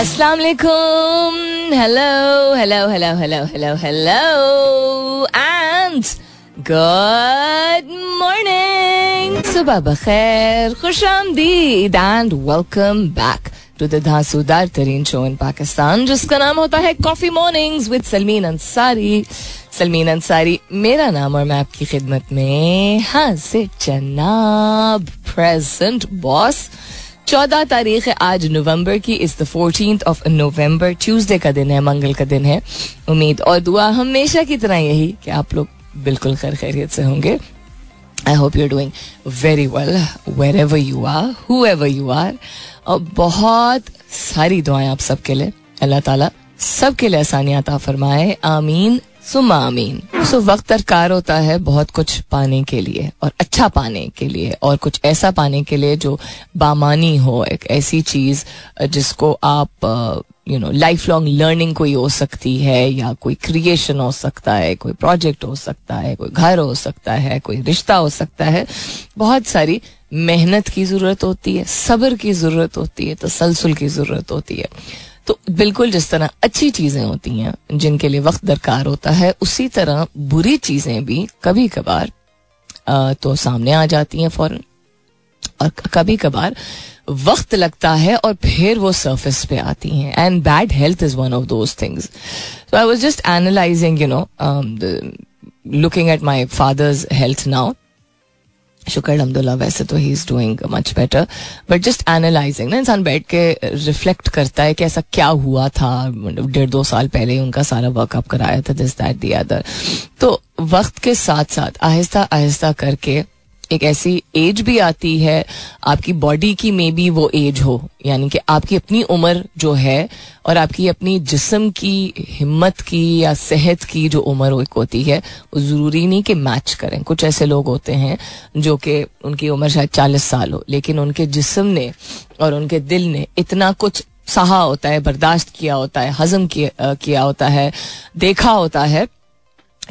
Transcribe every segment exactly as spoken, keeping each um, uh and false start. अस्सलाम वालेकुम, hello hello hello hello hello hello and good morning, सुबह बखैर, खुशामदीद and welcome back to the धासूदार तरीन शो इन पाकिस्तान, जिसका नाम होता है coffee mornings with Salmeen Ansari. Salmeen Ansari मेरा नाम और मैं आपकी खिदमत में हाजिर जनाब. प्रेजेंट बॉस, चौदह तारीख है आज नवंबर की. Is the fourteenth of November, Tuesday का दिन है, मंगल का दिन है. उम्मीद और दुआ हमेशा की तरह यही कि आप लोग बिल्कुल खैर खैरियत से होंगे. I hope you are doing very well wherever you are, whoever you are. और बहुत सारी दुआएं आप सबके लिए. अल्लाह ताला सबके लिए आसानियां अता फरमाए, आमीन सुम्मा आमीन. सो वक्त दरकार होता है बहुत कुछ पाने के लिए, और अच्छा पाने के लिए, और कुछ ऐसा पाने के लिए जो बामानी हो, एक ऐसी चीज़ जिसको आप you know lifelong learning कोई हो सकती है, या कोई क्रिएशन हो सकता है, कोई प्रोजेक्ट हो सकता है, कोई घर हो सकता है, कोई रिश्ता हो सकता है. बहुत सारी मेहनत की ज़रूरत होती है, सब्र की ज़रूरत होती है, तसलसल की ज़रूरत होती है. तो बिल्कुल जिस तरह अच्छी चीज़ें होती हैं जिनके लिए वक्त दरकार होता है, उसी तरह बुरी चीज़ें भी कभी कभार तो सामने आ जाती हैं फौरन, और कभी कभार वक्त लगता है और फिर वो सरफेस पे आती हैं. And bad health is one of those things. So I was just analysing, you know, looking at my father's health now. शुक्र अल्हम्दुलिल्लाह, वैसे तो he is doing much better, but just analysing ना, इंसान बैठ के रिफ्लेक्ट करता है कि ऐसा क्या हुआ था डेढ़ दो साल पहले. उनका सारा वर्कअप कराया था, दिस दैट दी अदर. तो वक्त के साथ साथ आहिस्ता आहिस्ता करके एक ऐसी एज भी आती है आपकी बॉडी की, मे बी वो एज हो, यानी कि आपकी अपनी उम्र जो है और आपकी अपनी जिस्म की हिम्मत की या सेहत की जो उम्र एक होती है, वो ज़रूरी नहीं कि मैच करें. कुछ ऐसे लोग होते हैं जो कि उनकी उम्र शायद चालीस साल हो, लेकिन उनके जिस्म ने और उनके दिल ने इतना कुछ सहा होता है, बर्दाश्त किया होता है, हज़म किया, किया होता है, देखा होता है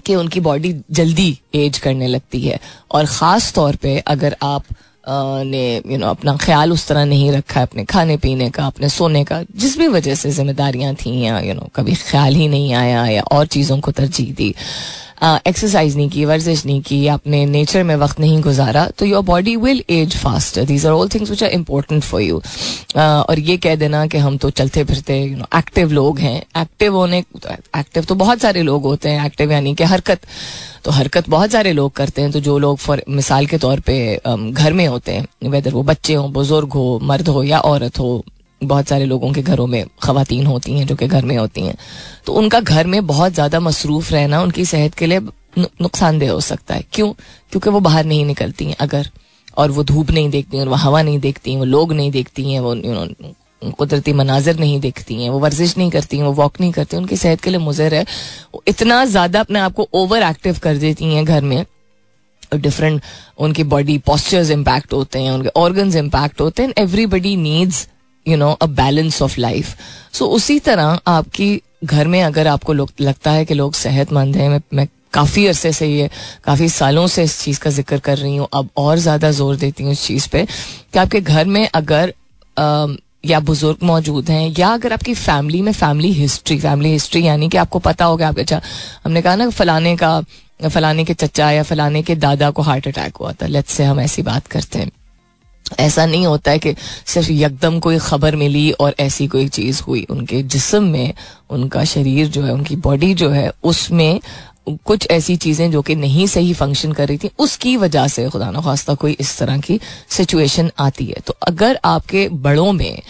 कि उनकी बॉडी जल्दी एज करने लगती है. और ख़ास तौर पे अगर आप आ, ने यू नो अपना ख्याल उस तरह नहीं रखा है, अपने खाने पीने का, अपने सोने का, जिस भी वजह से जिम्मेदारियां थी, या यू नो कभी ख्याल ही नहीं आया, या और चीज़ों को तरजीह दी, एक्सरसाइज नहीं की, वर्जिश नहीं की, आपने नेचर में वक्त नहीं गुजारा, तो your body will age faster. These are all things which are important for you. और ये कह देना कि हम तो चलते फिरते यू नो एक्टिव लोग हैं, एक्टिव होने एक्टिव तो बहुत सारे लोग होते हैं, एक्टिव यानी कि हरकत, तो हरकत बहुत सारे लोग करते हैं. तो जो लोग फॉर मिसाल के तौर पे घर में होते हैं, वेदर वो बच्चे हों, बुजुर्ग हो, मर्द हो या औरत हो, बहुत सारे लोगों के घरों में खवातीन होती हैं जो कि घर में होती हैं, तो उनका घर में बहुत ज़्यादा मसरूफ़ रहना उनकी सेहत के लिए नुकसानदेह हो सकता है. क्यों? क्योंकि वो बाहर नहीं निकलती हैं अगर, और वो धूप नहीं देखती हैं, और वो हवा नहीं देखती हैं, वो लोग नहीं देखती हैं, वो यू नो कुदरती मनाजिर नहीं देखती हैं, वो वर्जिश नहीं करती हैं, वो वॉक नहीं करती, उनकी सेहत के लिए मुज़र है. वो इतना ज़्यादा अपने आप को ओवर एक्टिव कर देती हैं घर में, डिफरेंट उनकी बॉडी पॉस्चर्स इम्पैक्ट होते हैं, उनके ऑर्गन्स इम्पैक्ट होते हैं. Everybody needs you know a balance of life. So उसी तरह आपकी घर में अगर आपको लगता है कि लोग सेहतमंद हैं, मैं, मैं काफ़ी अरसे से ये काफ़ी सालों से इस चीज़ का जिक्र कर रही हूँ, अब और ज़्यादा जोर देती हूँ इस चीज़ पे कि आपके घर में अगर आ, या बुजुर्ग मौजूद हैं, या अगर आपकी फैमिली में फैमिली हिस्ट्री फैमिली हिस्ट्री यानी कि आपको पता होगा आपके, अच्छा हमने कहा ना फलाने का फलाने के चचा या फलाने के दादा को हार्ट अटैक हुआ था, लेट्स से हम ऐसी बात करते हैं. ऐसा नहीं होता है कि सिर्फ यकदम कोई ख़बर मिली और ऐसी कोई चीज़ हुई. उनके जिस्म में, उनका शरीर जो है, उनकी बॉडी जो है, उसमें कुछ ऐसी चीज़ें जो कि नहीं सही फंक्शन कर रही थी, उसकी वजह से खुदा न खास्ता कोई इस तरह की सिचुएशन आती है. तो अगर आपके बड़ों में,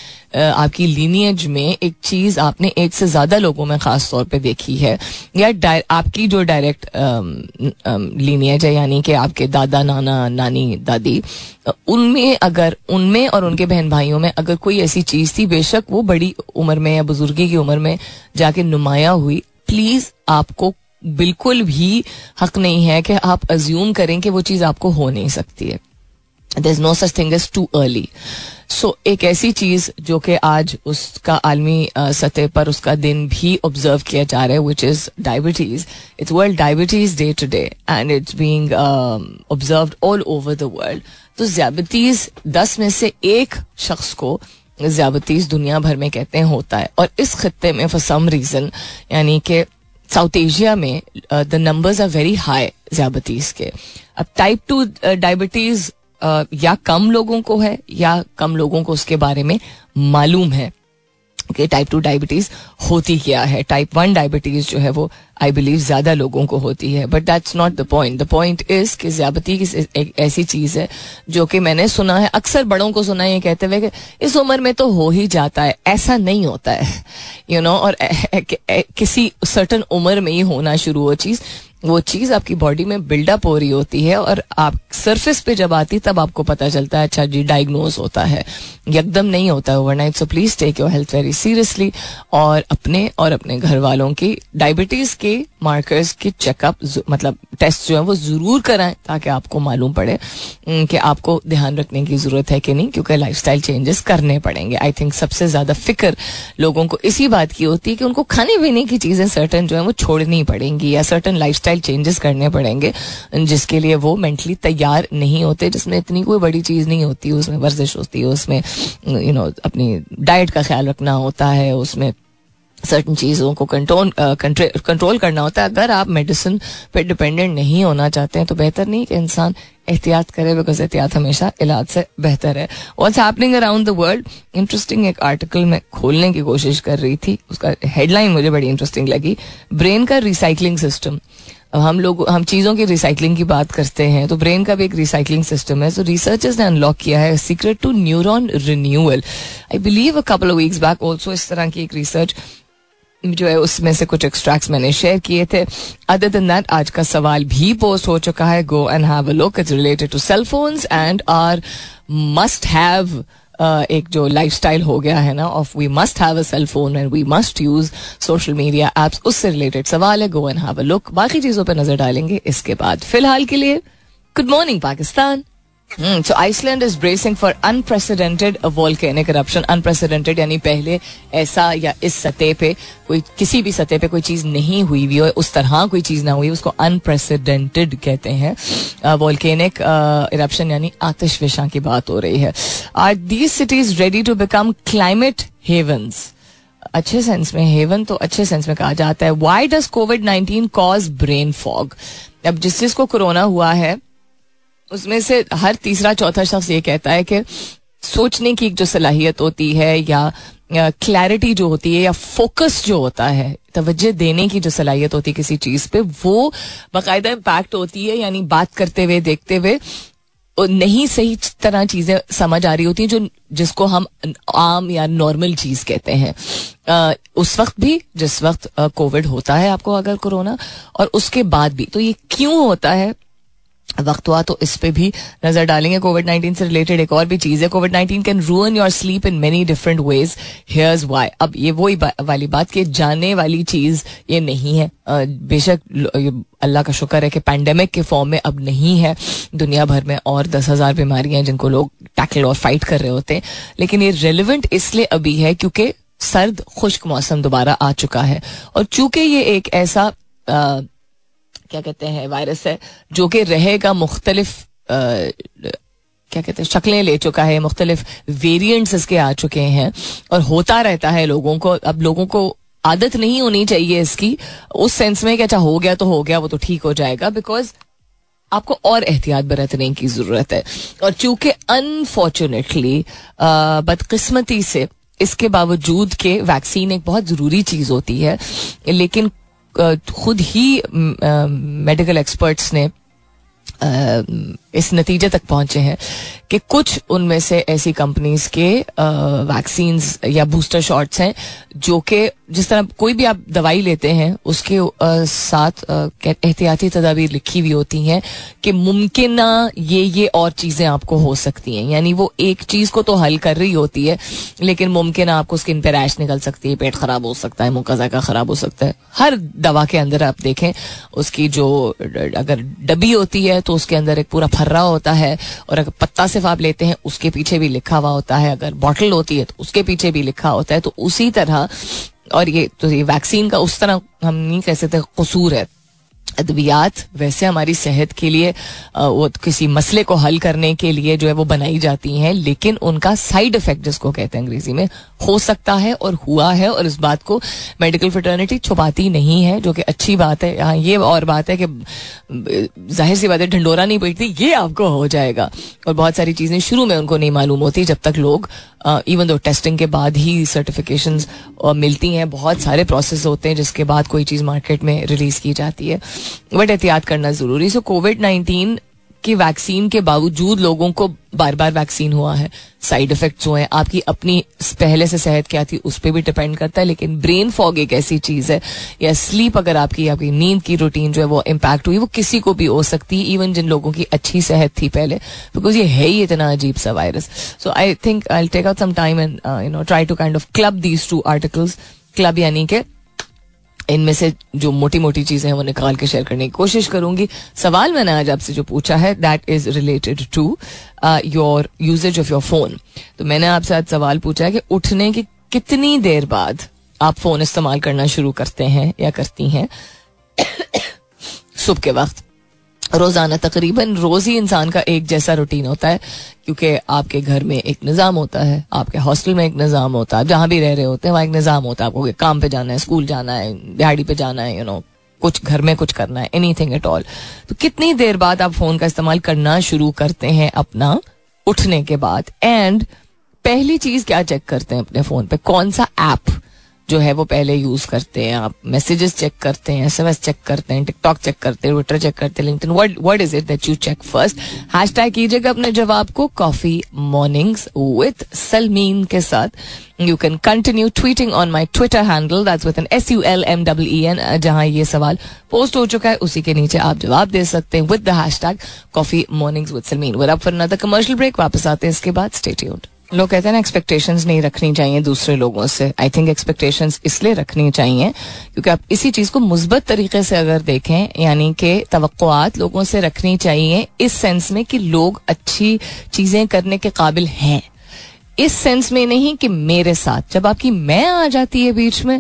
आपकी लीनियज में एक चीज़ आपने एक से ज़्यादा लोगों में ख़ास तौर पे देखी है, या डाय आपकी जो डायरेक्ट लीनियज है यानी कि आपके दादा नाना नानी दादी, उनमें अगर उनमें और उनके बहन भाइयों में अगर कोई ऐसी चीज़ थी, बेशक वो बड़ी उम्र में या बुजुर्गी की उम्र में जाके नुमाया हुई, प्लीज़ आपको बिल्कुल भी हक नहीं है कि आप अज्यूम करें कि वो चीज़ आपको हो नहीं सकती है. There is no such thing as too early. So एक ऐसी चीज़ जो कि आज उसका आलमी सतह पर उसका दिन भी ऑब्जर्व किया जा रहा है, which is diabetes. It's world diabetes day today and it's being observed all over the world. तो डायबिटीज़ दस में से एक शख्स को ज़ियाबतीस दुनिया भर में कहते हैं होता है. और इस खत्ते में फॉर सम रीज़न यानी कि साउथ एशिया में the numbers are very high ज़ियाबतीस के. अब टाइप टू डायबिटीज़ या कम लोगों को है या कम लोगों को उसके बारे में मालूम है कि टाइप टू डायबिटीज़ होती क्या है. टाइप वन डायबिटीज़ जो है वो आई बिलीव ज़्यादा लोगों को होती है, but that's not the point. The point is कि ज़्याबतीस एक ऐसी चीज़ है जो कि मैंने सुना है, अक्सर बड़ों को सुना है ये कहते हुए कि इस उम्र में तो हो ही जाता है. ऐसा नहीं होता है यू नो. और किसी सर्टन उम्र में ही होना शुरू हो चीज़, वो चीज़ आपकी बॉडी में बिल्डअप हो रही होती है और आप सरफेस पे जब आती तब आपको पता चलता है अच्छा जी डायग्नोज होता है, एकदम नहीं होता overnight. So please take your health very seriously और अपने और अपने घर वालों की डायबिटीज़ के मार्कर्स की चेकअप मतलब टेस्ट जो है वो ज़रूर कराएं ताकि आपको मालूम पड़े कि आपको ध्यान रखने की ज़रूरत है कि नहीं, क्योंकि लाइफस्टाइल चेंजेस करने पड़ेंगे. आई थिंक सबसे ज़्यादा फिक्र लोगों को इसी बात की होती है कि उनको खाने पीने की चीज़ें सर्टन जो है वो छोड़नी पड़ेंगी या सर्टन लाइफ चेंजेस करने पड़ेंगे जिसके लिए वो मेंटली तैयार नहीं होते, जिसमें इतनी कोई बड़ी चीज़ नहीं होती. उसमें वर्जिश होती है, उसमें यू नो अपनी डाइट का ख्याल रखना होता है, उसमें सर्टन चीज़ों को कंट्रोल कंट्रोल करना होता है. अगर आप मेडिसिन पे डिपेंडेंट नहीं होना चाहते हैं तो बेहतर नहीं कि इंसान एहतियात करे, बिकॉज एहतियात हमेशा इलाज से बेहतर है. What's happening around the world interesting एक आर्टिकल में खोलने की कोशिश कर रही थी, उसका हेडलाइन मुझे बड़ी इंटरेस्टिंग लगी. ब्रेन का रिसाइकलिंग सिस्टम. अब हम लोग हम चीज़ों की रिसाइकलिंग की बात करते हैं तो ब्रेन का भी एक रिसाइकलिंग सिस्टम है. सो रिसर्चर्स ने अनलॉक किया है secret to neuron renewal. I believe a couple of weeks back also इस तरह की एक रिसर्च जो है उसमें से कुछ एक्सट्रैक्ट्स मैंने शेयर किए थे. अदर देन दैट आज का सवाल भी पोस्ट हो चुका है. Go and have a look. It's related to cell phones and are must have. एक जो लाइफस्टाइल हो गया है ना of we must have a cell phone and we must use social media apps, उससे रिलेटेड सवाल है. Go and have a look. बाकी चीज़ों पर नजर डालेंगे इसके बाद. फिलहाल के लिए good morning Pakistan. So Iceland is bracing for unprecedented volcanic eruption. Unprecedented यानी पहले ऐसा या इस सतह पे कोई किसी भी सतह पे कोई चीज़ नहीं हुई हुई है, उस तरह कोई चीज़ ना हुई, उसको अनप्रेसिडेंटेड कहते हैं. वॉल्केनिक इरप्शन यानी आतिशफशां की बात हो रही है. Are these cities ready to become climate havens? अच्छे सेंस में हेवन तो अच्छे सेंस में कहा जाता है. Why does COVID nineteen cause brain fog? अब जिस जिसको कोरोना हुआ है उसमें से हर तीसरा चौथा शख्स ये कहता है कि सोचने की जो सलाहियत होती है या क्लैरिटी जो होती है या फोकस जो होता है, तवज्जो देने की जो सलाहियत होती है किसी चीज़ पे, वो बाकायदा इम्पैक्ट होती है. यानी बात करते हुए देखते हुए नहीं सही तरह चीज़ें समझ आ रही होती हैं, जो जिसको हम आम या नॉर्मल चीज़ कहते हैं. आ, उस वक्त भी जिस वक्त कोविड होता है आपको अगर कोरोना, और उसके बाद भी. तो ये क्यों होता है? वक्त हुआ तो इस पे भी नजर डालेंगे. कोविड नाइन्टीन से रिलेटेड एक और भी चीज़ है. COVID nineteen can ruin your sleep in many different ways. Here's why. अब ये वही बा, वाली बात कि जाने वाली चीज़ ये नहीं है. बेशक अल्लाह का शुक्र है कि पैंडेमिक के फॉर्म में अब नहीं है दुनिया भर में, और दस हज़ार बीमारियाँ जिनको लोग टैकल और फाइट कर रहे होते हैं. लेकिन ये रेलिवेंट इसलिए अभी है क्योंकि सर्द खुश्क मौसम दोबारा आ चुका है, और चूँकि ये एक ऐसा आ, क्या कहते हैं वायरस है जो कि रहेगा मुख्तलिफ क्या कहते हैं शक्लें ले चुका है, मुख्तलिफ वेरिएंट्स इसके आ चुके हैं और होता रहता है लोगों को. अब लोगों को आदत नहीं होनी चाहिए इसकी, उस सेंस में कि अच्छा हो गया तो हो गया, वो तो ठीक हो जाएगा, बिकॉज आपको और एहतियात बरतने की ज़रूरत है. और चूँकि अनफॉर्चुनेटली बदकिस्मती से इसके बावजूद के वैक्सीन एक बहुत ज़रूरी चीज़ होती है, लेकिन खुद ही मेडिकल एक्सपर्ट्स ने इस नतीजे तक पहुंचे हैं कि कुछ उनमें से ऐसी कंपनीज के वैक्सीन्स या बूस्टर शॉट्स हैं जो कि जिस तरह कोई भी आप दवाई लेते हैं उसके साथ एहतियाती तदाबीर लिखी हुई होती हैं कि मुमकिन ये ये और चीज़ें आपको हो सकती हैं. यानी वो एक चीज़ को तो हल कर रही होती है, लेकिन मुमकिन आपको स्किन पर रैश निकल सकती है, पेट ख़राब हो सकता है, मुंह का ज़ायका ख़राब हो सकता है. हर दवा के अंदर आप देखें उसकी जो अगर डब्बी होती है तो उसके अंदर एक पूरा फर्रा होता है, और अगर पत्ता सिर्फ आप लेते हैं उसके पीछे भी लिखा हुआ होता है, अगर बॉटल होती है तो उसके पीछे भी लिखा होता है. तो उसी तरह और ये तो ये वैक्सीन का उस तरह हम नहीं कह सकते कसूर है, अद्वियात वैसे हमारी सेहत के लिए वो किसी मसले को हल करने के लिए जो है वो बनाई जाती हैं, लेकिन उनका साइड इफेक्ट जिसको कहते हैं अंग्रेजी में हो सकता है और हुआ है, और इस बात को मेडिकल फ्रेटर्निटी छुपाती नहीं है, जो कि अच्छी बात है. हाँ, ये और बात है कि जाहिर सी बात है ढंडोरा नहीं पीटती ये आपको हो जाएगा, और बहुत सारी चीज़ें शुरू में उनको नहीं मालूम होती जब तक लोग इवन दो टेस्टिंग के बाद ही सर्टिफिकेशंस मिलती हैं. बहुत सारे प्रोसेस होते हैं जिसके बाद कोई चीज़ मार्केट में रिलीज़ की जाती है, बट एहतियात करना ज़रूरी. सो कोविड नाइन्टीन कि वैक्सीन के बावजूद लोगों को बार बार वैक्सीन हुआ है, साइड इफेक्ट्स हुए हैं. आपकी अपनी पहले से सेहत क्या थी उस पर भी डिपेंड करता है, लेकिन ब्रेन फॉग एक ऐसी चीज़ है या स्लीप, अगर आपकी आपकी नींद की रूटीन जो है वो इम्पैक्ट हुई, वो किसी को भी हो सकती है, इवन जिन लोगों की अच्छी सेहत थी पहले, बिकॉज ये है ही इतना अजीब सा virus. So I think I will take out some time and you know try to kind of club these two articles. Club यानी कि इनमें से जो मोटी मोटी चीजें हैं वो निकाल के शेयर करने की कोशिश करूंगी. सवाल मैंने आज आपसे जो पूछा है that is related to your usage of your phone. तो मैंने आपसे आज सवाल पूछा है कि उठने की कितनी देर बाद आप फोन इस्तेमाल करना शुरू करते हैं या करती हैं सुबह के वक्त. रोजाना तकरीबन रोज ही इंसान का एक जैसा रूटीन होता है, क्योंकि आपके घर में एक निज़ाम होता है, आपके हॉस्टल में एक निज़ाम होता है, आप जहाँ भी रह रहे होते हैं वहाँ एक निज़ाम होता है. आपको काम पे जाना है, स्कूल जाना है, दिहाड़ी पे जाना है, यू नो कुछ घर में कुछ करना है, एनी थिंग एट ऑल. तो कितनी देर बाद आप फोन का इस्तेमाल करना शुरू करते हैं अपना उठने के बाद, एंड पहली चीज क्या चेक करते हैं अपने फोन पे, कौन सा ऐप जो है वो पहले यूज करते हैं आप. मैसेजेस चेक करते हैं, एसएमएस चेक करते हैं, टिकटॉक चेक करते हैं, ट्विटर चेक करते हैं, LinkedIn, what what is it that you check first. Hashtag कीजिएगा अपने जवाब को कॉफी मॉर्निंग्स विद सलमीन के साथ. You can continue tweeting on my Twitter handle, that's with N S U L M double E N, जहां ये सवाल post हो चुका है उसी के नीचे आप जवाब दे सकते हैं with the hashtag coffee mornings with Salmeen. We're up for another commercial break, वापस आते हैं इसके बाद. Stay tuned. लोग कहते हैं ना एक्सपेक्टेशंस नहीं रखनी चाहिए दूसरे लोगों से. आई थिंक एक्सपेक्टेशंस इसलिए रखनी चाहिए क्योंकि आप इसी चीज़ को मुस्बत तरीके से अगर देखें, यानी कि तवक्कुआत लोगों से रखनी चाहिए इस सेंस में कि लोग अच्छी चीज़ें करने के काबिल हैं, इस सेंस में नहीं कि मेरे साथ. जब आपकी मैं आ जाती है बीच में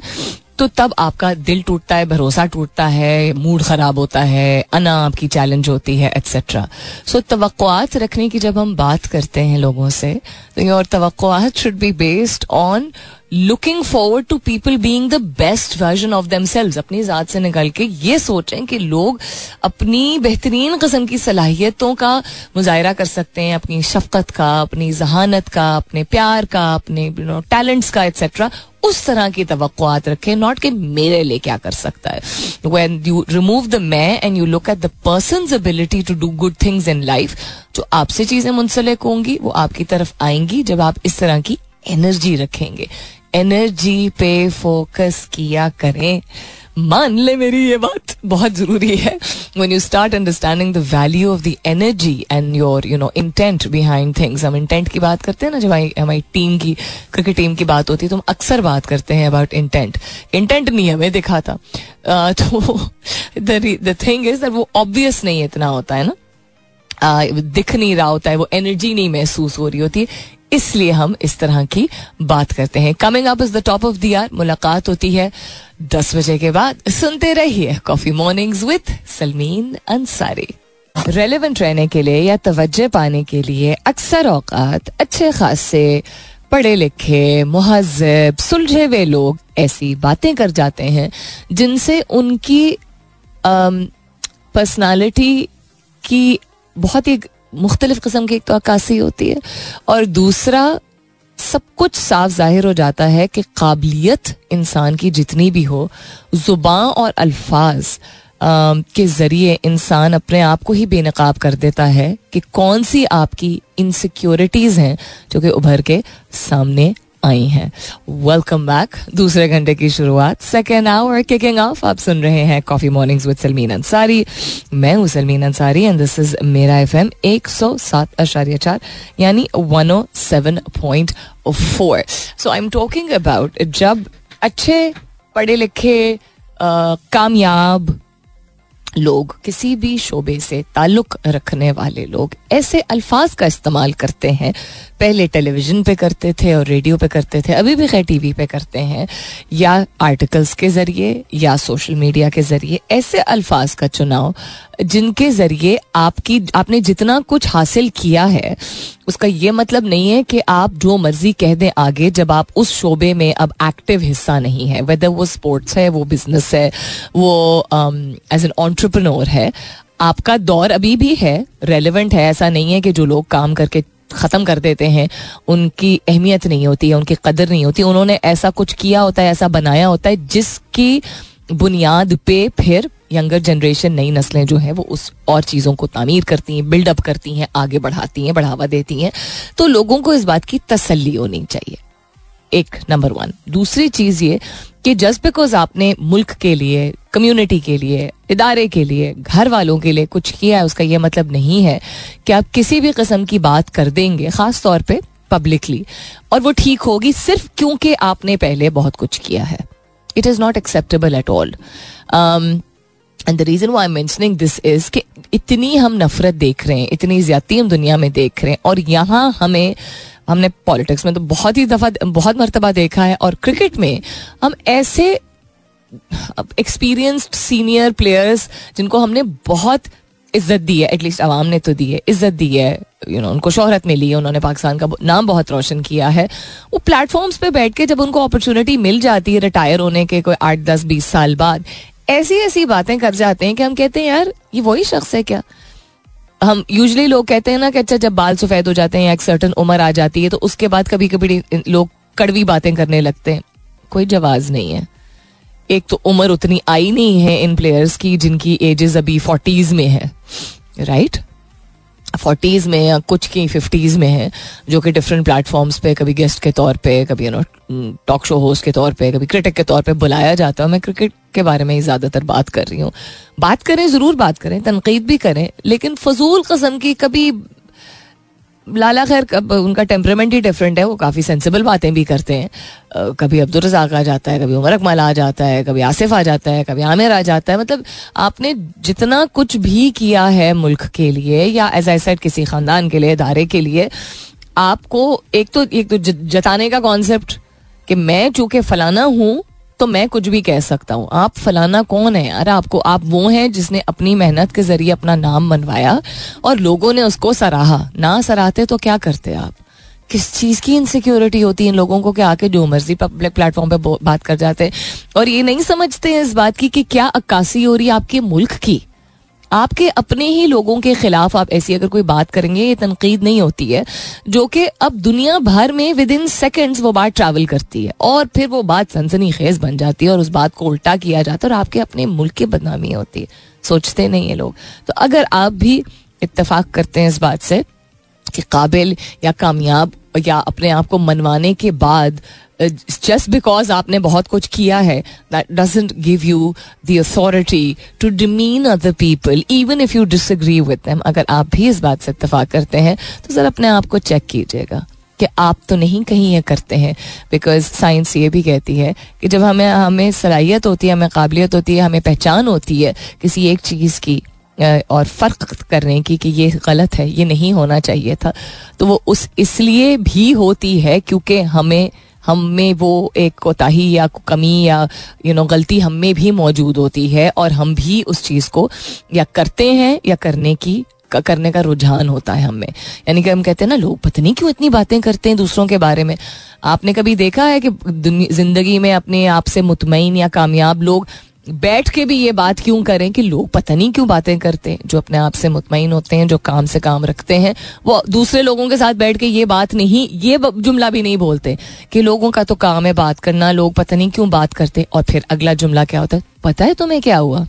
तो तब आपका दिल टूटता है, भरोसा टूटता है, मूड खराब होता है, अना आपकी चैलेंज होती है, एक्सेट्रा. सो तवक्कुआत रखने की जब हम बात करते हैं लोगों से, तो योर तवक्कुआत should be based on looking forward to people being the best version of themselves. अपनी ज़ात से निकल के ये सोचें कि लोग अपनी बेहतरीन किस्म की सलाहियतों का मुजाहरा कर सकते हैं, अपनी शफकत का, अपनी जहानत का, अपने प्यार का, अपने टैलेंट्स का, एक्सेट्रा. उस तरह की तवक्कुआत रखें, नॉट कि मेरे लिए क्या कर सकता है. व्हेन यू रिमूव द मैं and you look at the person's ability to do good things in life, जो आपसे चीजें मुंसलिक होंगी वो आपकी तरफ आएंगी जब आप इस तरह की एनर्जी रखेंगे. एनर्जी पे फोकस किया करें. मान ले मेरी ये बात बहुत जरूरी है. When you start understanding the value of the energy and your you know intent behind things. हम इंटेंट की बात करते हैं ना, जब हमारी टीम की क्रिकेट टीम की बात होती है तो हम अक्सर बात करते हैं अबाउट इंटेंट. इंटेंट नहीं हमें दिखा था, तो द थिंग इज दैट वो ऑब्वियस नहीं इतना होता है ना, uh, दिख नहीं रहा होता है, वो एनर्जी नहीं महसूस हो रही होती है, इसलिए हम इस तरह की बात करते हैं. Coming up is the top of the year. मुलाकात होती है दस बजे के बाद. सुनते रहिए coffee mornings with Salmeen Ansari. Relevant रहने के लिए या तवज्जो पाने के लिए अक्सर औकात अच्छे खासे पढ़े लिखे मुहज़्ज़ब सुलझे हुए लोग ऐसी बातें कर जाते हैं जिनसे उनकी पर्सनालिटी की बहुत ही मुख्तलिफ किस्म की एक तो अक्कासी होती है, और दूसरा सब कुछ साफ जाहिर हो जाता है कि काबिलियत इंसान की जितनी भी हो, ज़ुबान और अल्फाज के ज़रिए इंसान अपने आप को ही बेनकाब कर देता है कि कौन सी आपकी इनसिक्योरिटीज़ हैं जो कि उभर के सामने आई हैं. Welcome back. दूसरे घंटे की शुरुआत, सेकेंड आवर किकिंग ऑफ. आप सुन रहे हैं coffee mornings with Salmeen Ansari. मैं हूँ Salmeen Ansari and this is मेरा एफ एम एक सौ सात आशारिया चार यानी one O seven point four. So I am talking about जब अच्छे पढ़े लिखे कामयाब लोग, किसी भी शोबे से ताल्लुक़ रखने वाले लोग ऐसे अल्फाज का इस्तेमाल करते हैं. पहले टेलीविज़न पे करते थे और रेडियो पे करते थे, अभी भी खैर टी वी पे करते हैं, या आर्टिकल्स के ज़रिए या सोशल मीडिया के ज़रिए ऐसे अल्फाज का चुनाव जिनके ज़रिए आपकी आपने जितना कुछ हासिल किया है, उसका ये मतलब नहीं है कि आप जो मर्ज़ी कह दें आगे जब आप उस शोबे में अब एक्टिव हिस्सा नहीं है. वेदर वो स्पोर्ट्स है, वो बिज़नेस है, वो एज एन एंटरप्रेन्योर है, आपका दौर अभी भी है, रेलेवेंट है. ऐसा नहीं है कि जो लोग काम करके ख़त्म कर देते हैं उनकी अहमियत नहीं होती है, उनकी कदर नहीं होती. उन्होंने ऐसा कुछ किया होता है, ऐसा बनाया होता है जिसकी बुनियाद पे फिर यंगर जनरेशन, नई नस्लें जो हैं वो उस और चीज़ों को तामीर करती हैं, बिल्डअप करती हैं, आगे बढ़ाती हैं, बढ़ावा देती हैं. तो लोगों को इस बात की तसल्ली होनी चाहिए, एक नंबर वन. दूसरी चीज़ ये कि जस्ट बिकॉज आपने मुल्क के लिए, कम्युनिटी के लिए, इदारे के लिए, घर वालों के लिए कुछ किया है, उसका ये मतलब नहीं है कि आप किसी भी किस्म की बात कर देंगे, ख़ास तौर पे पब्लिकली, और वो ठीक होगी सिर्फ क्योंकि आपने पहले बहुत कुछ किया है. It is not acceptable at all. And the reason why I am mentioning this is कि इतनी हम नफरत देख रहे हैं, इतनी ज़्यादती हम दुनिया में देख रहे हैं, और यहाँ हमें हमने पॉलिटिक्स में तो बहुत ही दफ़ा बहुत मरतबा देखा है, और क्रिकेट में हम ऐसे एक्सपीरियंस्ड सीनियर प्लेयर्स जिनको हमने बहुत इज़्ज़त दी है, एटलीस्ट आवाम ने तो दी है, इज़्ज़त दी है, यू you नो know, उनको शोहरत मिली है, उन्होंने पाकिस्तान का नाम बहुत रोशन किया है. वो प्लेटफॉर्म्स पे बैठ के जब उनको अपॉर्चुनिटी मिल जाती है रिटायर होने के कोई आठ दस बीस साल बाद, ऐसी ऐसी बातें कर जाते हैं कि हम कहते हैं यार ये वही शख्स है क्या. हम यूजली लोग कहते हैं ना कि अच्छा जब बाल सफ़ेद हो जाते हैं या एक सर्टन उम्र आ जाती है तो उसके बाद कभी कभी लोग कड़वी बातें करने लगते हैं. कोई जवाज़ नहीं है. एक तो उम्र उतनी आई नहीं है इन प्लेयर्स की जिनकी एजेस अभी फोर्टीज़ में है, राइट right? फोर्टीज़ में या कुछ की फिफ्टीज़ में है, जो कि डिफरेंट प्लेटफॉर्म्स पे कभी गेस्ट के तौर पे, कभी you know talk show host के तौर पे, कभी क्रिटिक के तौर पे बुलाया जाता है. मैं क्रिकेट के बारे में ही ज़्यादातर बात कर रही हूँ. बात करें, ज़रूर बात करें, तनकीद भी करें, लेकिन फजूल कस्म की कभी लाला खैर कब उनका टेम्परामेंट ही डिफरेंट है, वो काफ़ी सेंसिबल बातें भी करते हैं. कभी अब्दुल रज़ाक आ जाता है, कभी उमर अकमल आ जाता है, कभी आसिफ आ जाता है, कभी आमिर आ जाता है. मतलब आपने जितना कुछ भी किया है मुल्क के लिए या एज आई सेड किसी ख़ानदान के लिए, इदारे के लिए, आपको एक तो एक तो जताने का कॉन्सेप्ट कि मैं चूँकि फ़लाना हूँ तो मैं कुछ भी कह सकता हूँ. आप फलाना कौन है यार? आपको आप वो हैं जिसने अपनी मेहनत के ज़रिए अपना नाम बनवाया और लोगों ने उसको सराहा. ना सराहते तो क्या करते आप? किस चीज़ की इनसिक्योरिटी होती है इन लोगों को कि आके जो मर्जी पब्लिक प्लेटफॉर्म पे बात कर जाते हैं, और ये नहीं समझते हैं इस बात की कि क्या अक्कासी हो रही है आपके मुल्क की. आपके अपने ही लोगों के ख़िलाफ़ आप ऐसी अगर कोई बात करेंगे, ये तनकीद नहीं होती है जो कि अब दुनिया भर में विद इन सेकेंड्स वो बात ट्रैवल करती है और फिर वो बात सनसनी खेज़ बन जाती है और उस बात को उल्टा किया जाता है और आपके अपने मुल्क की बदनामी होती है. सोचते नहीं है लोग. तो अगर आप भी इत्तेफाक करते हैं इस बात से कि काबिल या कामयाब या अपने आप को मनवाने के बाद जस्ट बिकॉज आपने बहुत कुछ किया है, that doesn't give you the authority to demean other people even if you disagree with them. अगर आप भी इस बात से इत्तफाक करते हैं तो ज़रा अपने आप को चेक कीजिएगा कि आप तो नहीं कहीं ये करते हैं. बिकॉज साइंस ये भी कहती है कि जब हमें हमें सलाहियत होती है, हमें काबिलियत होती है, हमें पहचान होती है किसी एक चीज़ की और फ़र्क करने की कि ये गलत है, ये नहीं होना चाहिए था, तो वो उस इसलिए भी होती है क्योंकि हमें हम में वो एक कोताही या कमी या यू नो गलती हम में भी मौजूद होती है और हम भी उस चीज़ को या करते हैं या करने की करने का रुझान होता है हमें. यानी कि हम कहते हैं ना लोग पता नहीं क्यों इतनी बातें करते हैं दूसरों के बारे में. आपने कभी देखा है कि ज़िंदगी में अपने आप से मुतमईन या कामयाब लोग बैठ के भी ये बात क्यों करें कि लोग पता नहीं क्यों बातें करते हैं? जो अपने आप से मुतमईन होते हैं, जो काम से काम रखते हैं, वो दूसरे लोगों के साथ बैठ के ये बात नहीं, ये जुमला भी नहीं बोलते कि लोगों का तो काम है बात करना, लोग पता नहीं क्यों बात करते. और फिर अगला जुमला क्या होता है? पता है तुम्हें क्या हुआ?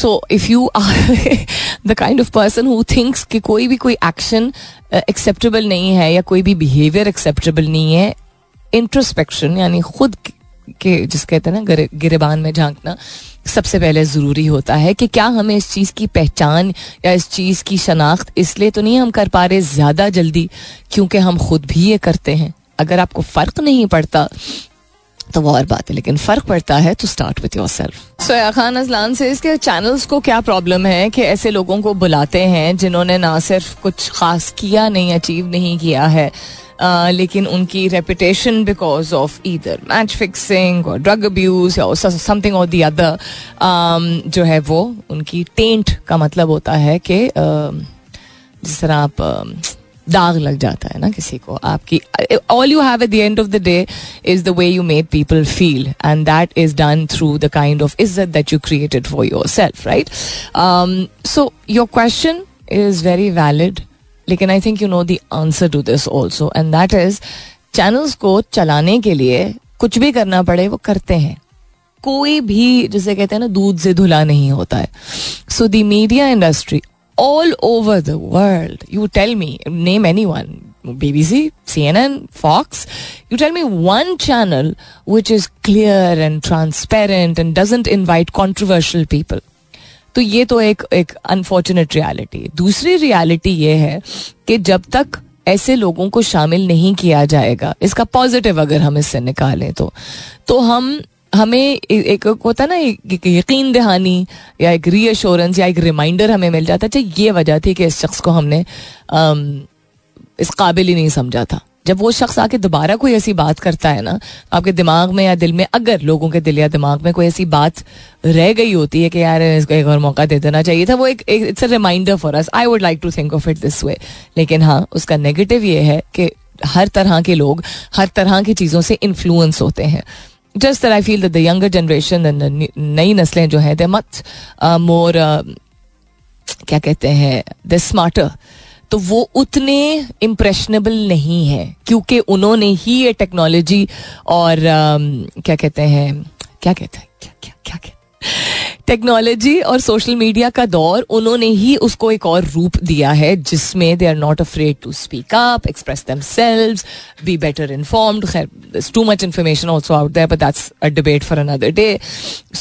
So if you are the kind of person who thinks कि कोई भी कोई एक्शन एक्सेप्टेबल नहीं है या कोई भी बिहेवियर एक्सेप्टेबल नहीं है, इंट्रोस्पेक्शन यानी खुद के जिस कहते हैं ना गिरेबान में झांकना सबसे पहले ज़रूरी होता है कि क्या हमें इस चीज़ की पहचान या इस चीज़ की शनाख्त इसलिए तो नहीं हम कर पा रहे ज़्यादा जल्दी क्योंकि हम खुद भी ये करते हैं. अगर आपको फ़र्क नहीं पड़ता तो वो और बात है, लेकिन फर्क पड़ता है तो स्टार्ट विद योरसेल्फ. सोया खान अजलान से इसके चैनल्स को क्या प्रॉब्लम है कि ऐसे लोगों को बुलाते हैं जिन्होंने ना सिर्फ कुछ खास किया नहीं, अचीव नहीं किया है, आ, लेकिन उनकी reputation because of either match fixing और ड्रग अब्यूज और समथिंग और दी अदर जो है वो उनकी टेंट का मतलब होता है कि जिस तरह आप आ, दाग लग जाता है ना किसी को, आपकी all you have at the end of the day is the way you make people feel and that is done through the kind of इज्जत that you created for yourself, right. So your question is very valid, लेकिन I think you know the answer to this also, and that is channels को चलाने के लिए कुछ भी करना पड़े वो करते हैं. कोई भी जिसे कहते हैं ना दूध से धुला नहीं होता है. So the media industry all over the world, you tell me, name anyone, B B C, C N N, Fox, you tell me one channel which is clear and transparent and doesn't invite controversial people. तो ये तो एक एक unfortunate reality. दूसरी reality ये है कि जब तक ऐसे लोगों को शामिल नहीं किया जाएगा, इसका positive अगर हम इससे निकालें तो तो हम हमें एक होता है ना एक यकीन दहानी या एक रीअश्योरेंस या एक रिमाइंडर हमें मिल जाता है. ये वजह थी कि इस शख्स को हमने आम, इस काबिल ही नहीं समझा था. जब वो शख्स आके दोबारा कोई ऐसी बात करता है ना, आपके दिमाग में या दिल में, अगर लोगों के दिल या दिमाग में कोई ऐसी बात रह गई होती है कि यार इसको एक और मौका दे देना चाहिए था, वो एक it's a reminder for us. I would like to think of it this way. लेकिन हाँ, उसका नेगेटिव ये है कि हर तरह के लोग हर तरह की चीज़ों से इन्फ्लुएंस होते हैं. Just that I feel that the younger generation and the नई नस्लें जो हैं, they're much uh, more uh, क्या कहते हैं, they're smarter. तो वो उतने impressionable नहीं है क्योंकि उन्होंने ही ये टेक्नोलॉजी और uh, क्या कहते हैं क्या कहते हैं क्या क्या क्या कहते टेक्नोलॉजी और सोशल मीडिया का दौर, उन्होंने ही उसको एक और रूप दिया है जिसमें they are not afraid to speak up, express themselves, be better informed. खैर, there is too much information also out there, but that's a debate for another day.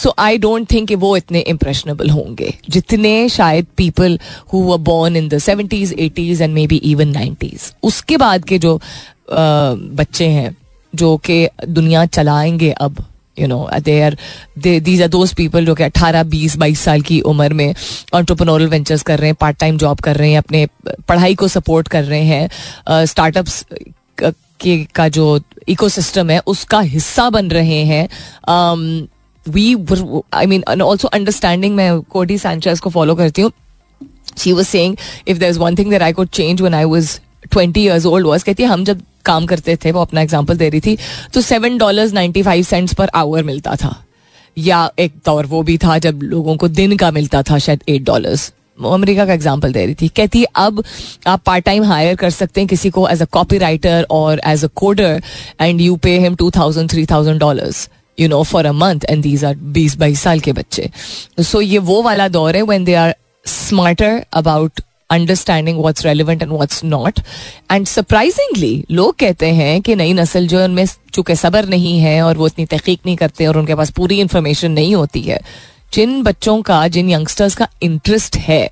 So I don't think वो इतने impressionable होंगे जितने शायद people who were born in the seventies, eighties and maybe even nineties. उसके बाद के जो बच्चे हैं जो कि दुनिया चलाएंगे अब, you know, they are these are those people जो कि अट्ठारह बीस बाईस साल की उम्र में एंटरप्रेन्योरल वेंचर्स कर रहे हैं, पार्ट टाइम जॉब कर रहे हैं, अपने पढ़ाई को सपोर्ट कर रहे हैं, स्टार्टअप्स के का जो इकोसिस्टम है उसका हिस्सा बन रहे हैं. We I mean also understanding, मैं कोडी सैंचेज को फॉलो करती हूँ. She was saying if there is one thing that I could change when I was twenty years old was, कहती है हम जब काम करते थे, वो अपना एग्जाम्पल दे रही थी, तो seven dollars ninety five cents पर आवर मिलता था. या एक दौर वो भी था जब लोगों को दिन का मिलता था शायद एट डॉलर्स. अमेरिका का एग्जाम्पल दे रही थी, कहती अब आप पार्ट टाइम हायर कर सकते हैं किसी को एज अ कॉपी राइटर और as a coder and you pay him two thousand three thousand dollars you know for a month, and these are बीस बाईस साल के बच्चे. सो ये वो वाला दौर है when they are smarter about understanding what's relevant and what's not. And surprisingly लोग कहते हैं कि नई नस्ल जो उनमें चूंकि सब्र नहीं है और वो इतनी तहकीक नहीं करते और उनके पास पूरी इन्फॉर्मेशन नहीं होती है. जिन बच्चों का, जिन यंगस्टर्स का इंटरेस्ट है,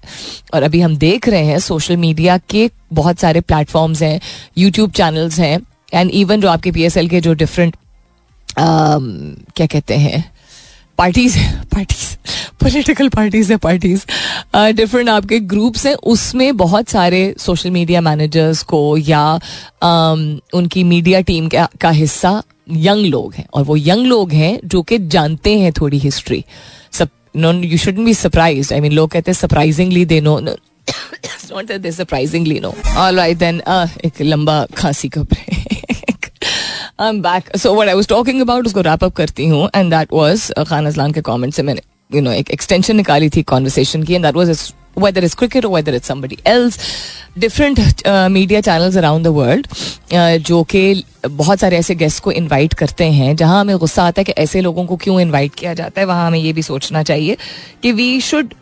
और अभी हम देख रहे हैं सोशल मीडिया के बहुत सारे प्लेटफॉर्म्स हैं, यूट्यूब चैनल्स हैं, एंड इवन जो आपके पीएसएल के जो डिफरेंट क्या कहते हैं पार्टीज पार्टीज पॉलिटिकल पार्टीज है पार्टीज डिफरेंट आपके ग्रुप्स हैं, उसमें बहुत सारे सोशल मीडिया मैनेजर्स को या um, उनकी मीडिया टीम का, का हिस्सा यंग लोग हैं. और वो यंग लोग हैं जो कि जानते हैं थोड़ी हिस्ट्री. सब no, you shouldn't be surprised. I mean, लोग कहते हैं surprisingly they know. It's not that they surprisingly know. Alright then, एक लंबा खांसी का break. I am back. So what I was talking about, उसको रैप अप करती हूँ, and that was Khan Ajlan के कमेंट से मैंने you know, एक एक्सटेंशन निकाली थी कॉन्वर्सेशन की, and that was whether it's cricket or whether it's somebody else, different uh, media channels around the world uh, जो कि बहुत सारे ऐसे गेस्ट को इन्वाइट करते हैं. जहाँ हमें गुस्सा आता है कि ऐसे लोगों को क्यों इन्वाइट किया जाता है, वहाँ हमें ये भी सोचना चाहिए कि we should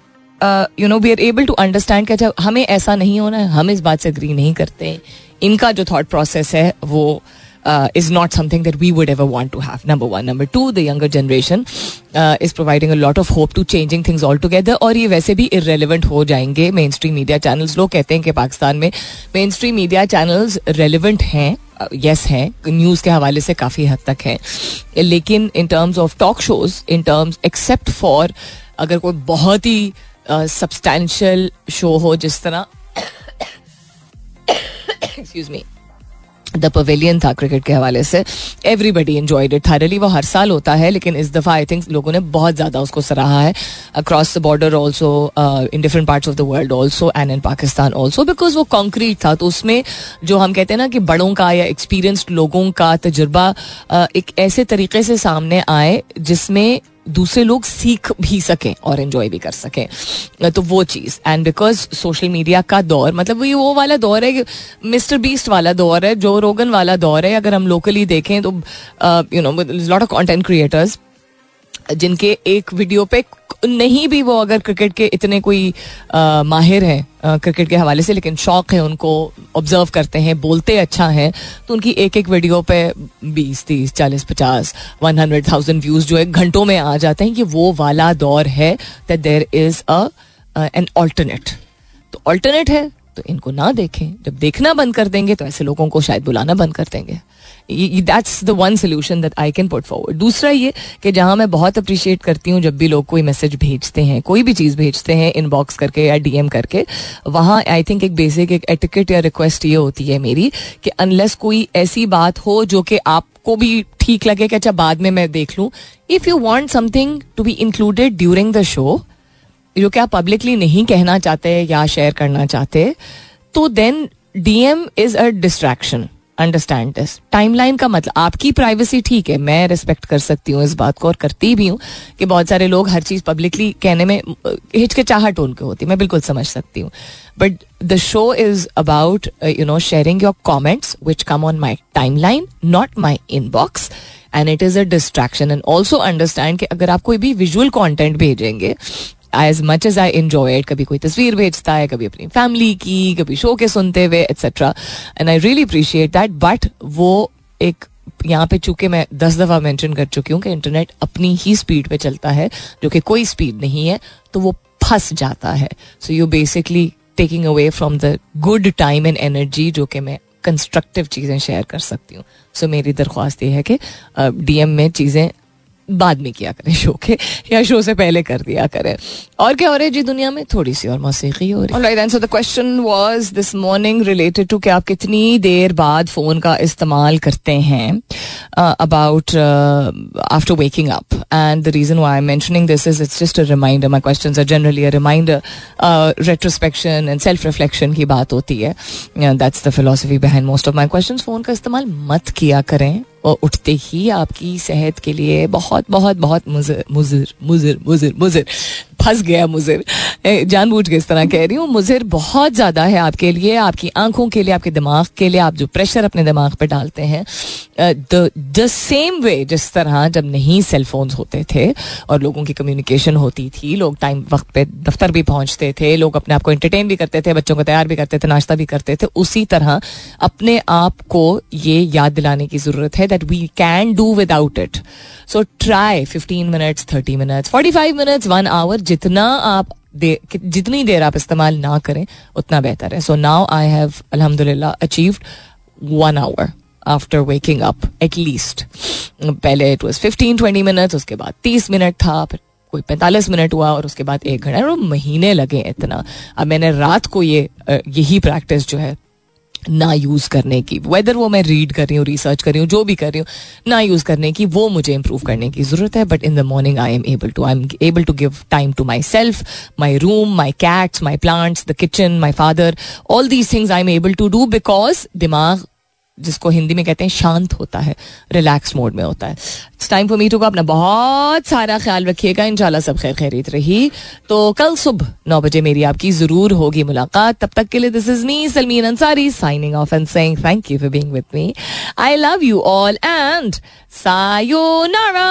you know we are able to understand कि जब हमें ऐसा नहीं होना है, हम इस बात से अग्री नहीं करते, इनका जो थाट प्रोसेस है वो is not something that we would ever want to have, number one. Number two, the younger generation uh, is providing a lot of hope to changing things altogether. और ये वैसे भी irrelevant हो जाएंगे main stream media channels. लोग कहते हैं कि पाकिस्तान में mainstream media channels relevant हैं, येस हैं, न्यूज़ के हवाले से काफ़ी हद तक हैं, लेकिन in terms of talk shows, in terms except for अगर कोई बहुत ही सब्सटैंशियल शो हो जिस तरह एक्सक्यूज मी द पवेलियन था क्रिकेट के हवाले से, एवरीबडी एन्जॉयड इट थायरली. वो हर साल होता है लेकिन इस दफ़ा आई थिंक लोगों ने बहुत ज़्यादा उसको सराहा है across the border also, in different parts of the world also and in Pakistan also, because वो कॉन्क्रीट था. तो उसमें जो हम कहते हैं ना कि बड़ों का या एक्सपीरियंस्ड लोगों का तजुर्बा uh, एक ऐसे तरीके से सामने आए जिसमें दूसरे लोग सीख भी सकें और एंजॉय भी कर सकें, तो वो चीज़. एंड बिकॉज सोशल मीडिया का दौर, मतलब ये वो वाला दौर है, मिस्टर बीस्ट वाला दौर है, जो रोगन वाला दौर है. अगर हम लोकली देखें तो you know lot of content creators जिनके एक वीडियो पे नहीं भी वो अगर क्रिकेट के इतने कोई आ, माहिर हैं क्रिकेट के हवाले से, लेकिन शौक है उनको, ऑब्जर्व करते हैं, बोलते अच्छा हैं, तो उनकी एक एक वीडियो पे बीस, तीस, चालीस, पचास, एक सौ थाउजेंड व्यूज़ जो है घंटों में आ जाते हैं. ये वो वाला दौर है that there is a an alternate. तो ऑल्टरनेट है तो इनको ना देखें. जब देखना बंद कर देंगे तो ऐसे लोगों को शायद बुलाना बंद कर देंगे. That's the one solution that I can put forward. दूसरा ये कि जहाँ मैं बहुत अप्रिशिएट करती हूँ जब भी लोग कोई मैसेज भेजते हैं, कोई भी चीज़ भेजते हैं इनबॉक्स करके या डीएम करके, वहाँ आई थिंक एक बेसिक एक एटिकेट या रिक्वेस्ट ये होती है मेरी कि अनलेस कोई ऐसी बात हो जो कि आपको भी ठीक लगे कि अच्छा बाद में मैं देख लूँ, if you want something to be included during the show जो कि आप पब्लिकली नहीं कहना चाहते या शेयर करना चाहते, तो then DM is a distraction. Understand this. Timeline का मतलब आपकी प्राइवेसी, ठीक है, मैं रिस्पेक्ट कर सकती हूँ इस बात को और करती भी हूँ कि बहुत सारे लोग हर चीज़ पब्लिकली कहने में हिचकिचाहट उनके होती है, मैं बिल्कुल समझ सकती हूँ. But the show is about you know sharing your comments which come on my timeline, not my inbox, and it is a distraction. And also understand कि अगर आप कोई भी विजुअल कॉन्टेंट भेजेंगे, as much as I enjoy it, कभी कोई तस्वीर भेजता है, कभी अपनी फैमिली की, कभी शो के सुनते हुए etcetera, and I really appreciate that, but वो एक यहाँ पे चूंकि मैं दस दफ़ा मेंशन कर चुकी हूँ कि इंटरनेट अपनी ही स्पीड पे चलता है जो कि कोई स्पीड नहीं है, तो वो फंस जाता है. So you basically taking away from the good time and energy जो कि मैं कंस्ट्रक्टिव चीज़ें शेयर कर सकती हूँ. सो मेरी दरख्वास्त ये है कि डी एम में चीज़ें बाद में किया करें, शो के या शो से पहले कर दिया करें. और क्या हो रहा है जी दुनिया में? थोड़ी सी और मौसीकी हो रही है. Alright, and so the question was this morning related to कि आप कितनी देर बाद फ़ोन का इस्तेमाल करते हैं about after waking up. And the reason why I am mentioning this is it's just a reminder. My questions are generally a reminder, retrospection and self reflection की बात होती है. That's the philosophy behind most of my questions. Phone का इस्तेमाल मत किया करें, और उठते ही आपकी सेहत के लिए बहुत बहुत बहुत मुजर मुजर मुजर मुजर मुजर फंस गया मुजर, जानबूझ के इस तरह कह रही हूँ, मुजर बहुत ज़्यादा है आपके लिए, आपकी आंखों के लिए, आपके दिमाग के लिए. आप जो प्रेशर अपने दिमाग पर डालते हैं, द द सेम वे जिस तरह जब नहीं सेल फोन्स होते थे और लोगों की कम्युनिकेशन होती थी, लोग टाइम वक्त पे दफ्तर भी पहुँचते थे, लोग अपने आप को एंटरटेन भी करते थे, बच्चों को तैयार भी करते थे, नाश्ता भी करते थे, उसी तरह अपने आप को ये याद दिलाने की ज़रूरत है that we can do without it. So try fifteen minutes, thirty minutes, forty five minutes, one hour, जितना आप दे, जितनी देर आप इस्तेमाल ना करें उतना बेहतर है. सो नाउ आई हैव अल्हम्दुलिल्लाह achieved one hour after waking up at least. पहले it was fifteen, twenty minutes, उसके बाद तीस मिनट था, फिर कोई पैंतालीस मिनट हुआ, और उसके बाद एक घंटा. महीने लगे इतना. अब मैंने रात को ये यही प्रैक्टिस जो है ना यूज़ करने की, वेदर वो मैं रीड कर रही हूँ, रिसर्च कर रही हूँ, जो भी कर रही हूँ, ना यूज़ करने की, वो मुझे इम्प्रूव करने की ज़रूरत है. But in the morning I am able to I am able to give time to myself, my room, my cats, my plants, the kitchen, my father, all these things I am able to do, because दिमाग जिसको हिंदी में कहते हैं शांत होता है, relax mode में होता है. It's time for me to go. अपना बहुत सारा ख्याल रखिएगा, इंशाल्लाह सब खैर खैरियत रही. तो कल सुबह नौ बजे मेरी आपकी ज़रूर होगी मुलाकात. तब तक के लिए this is me Salmeen Ansari signing off and saying thank you for being with me. I love you all and sayonara.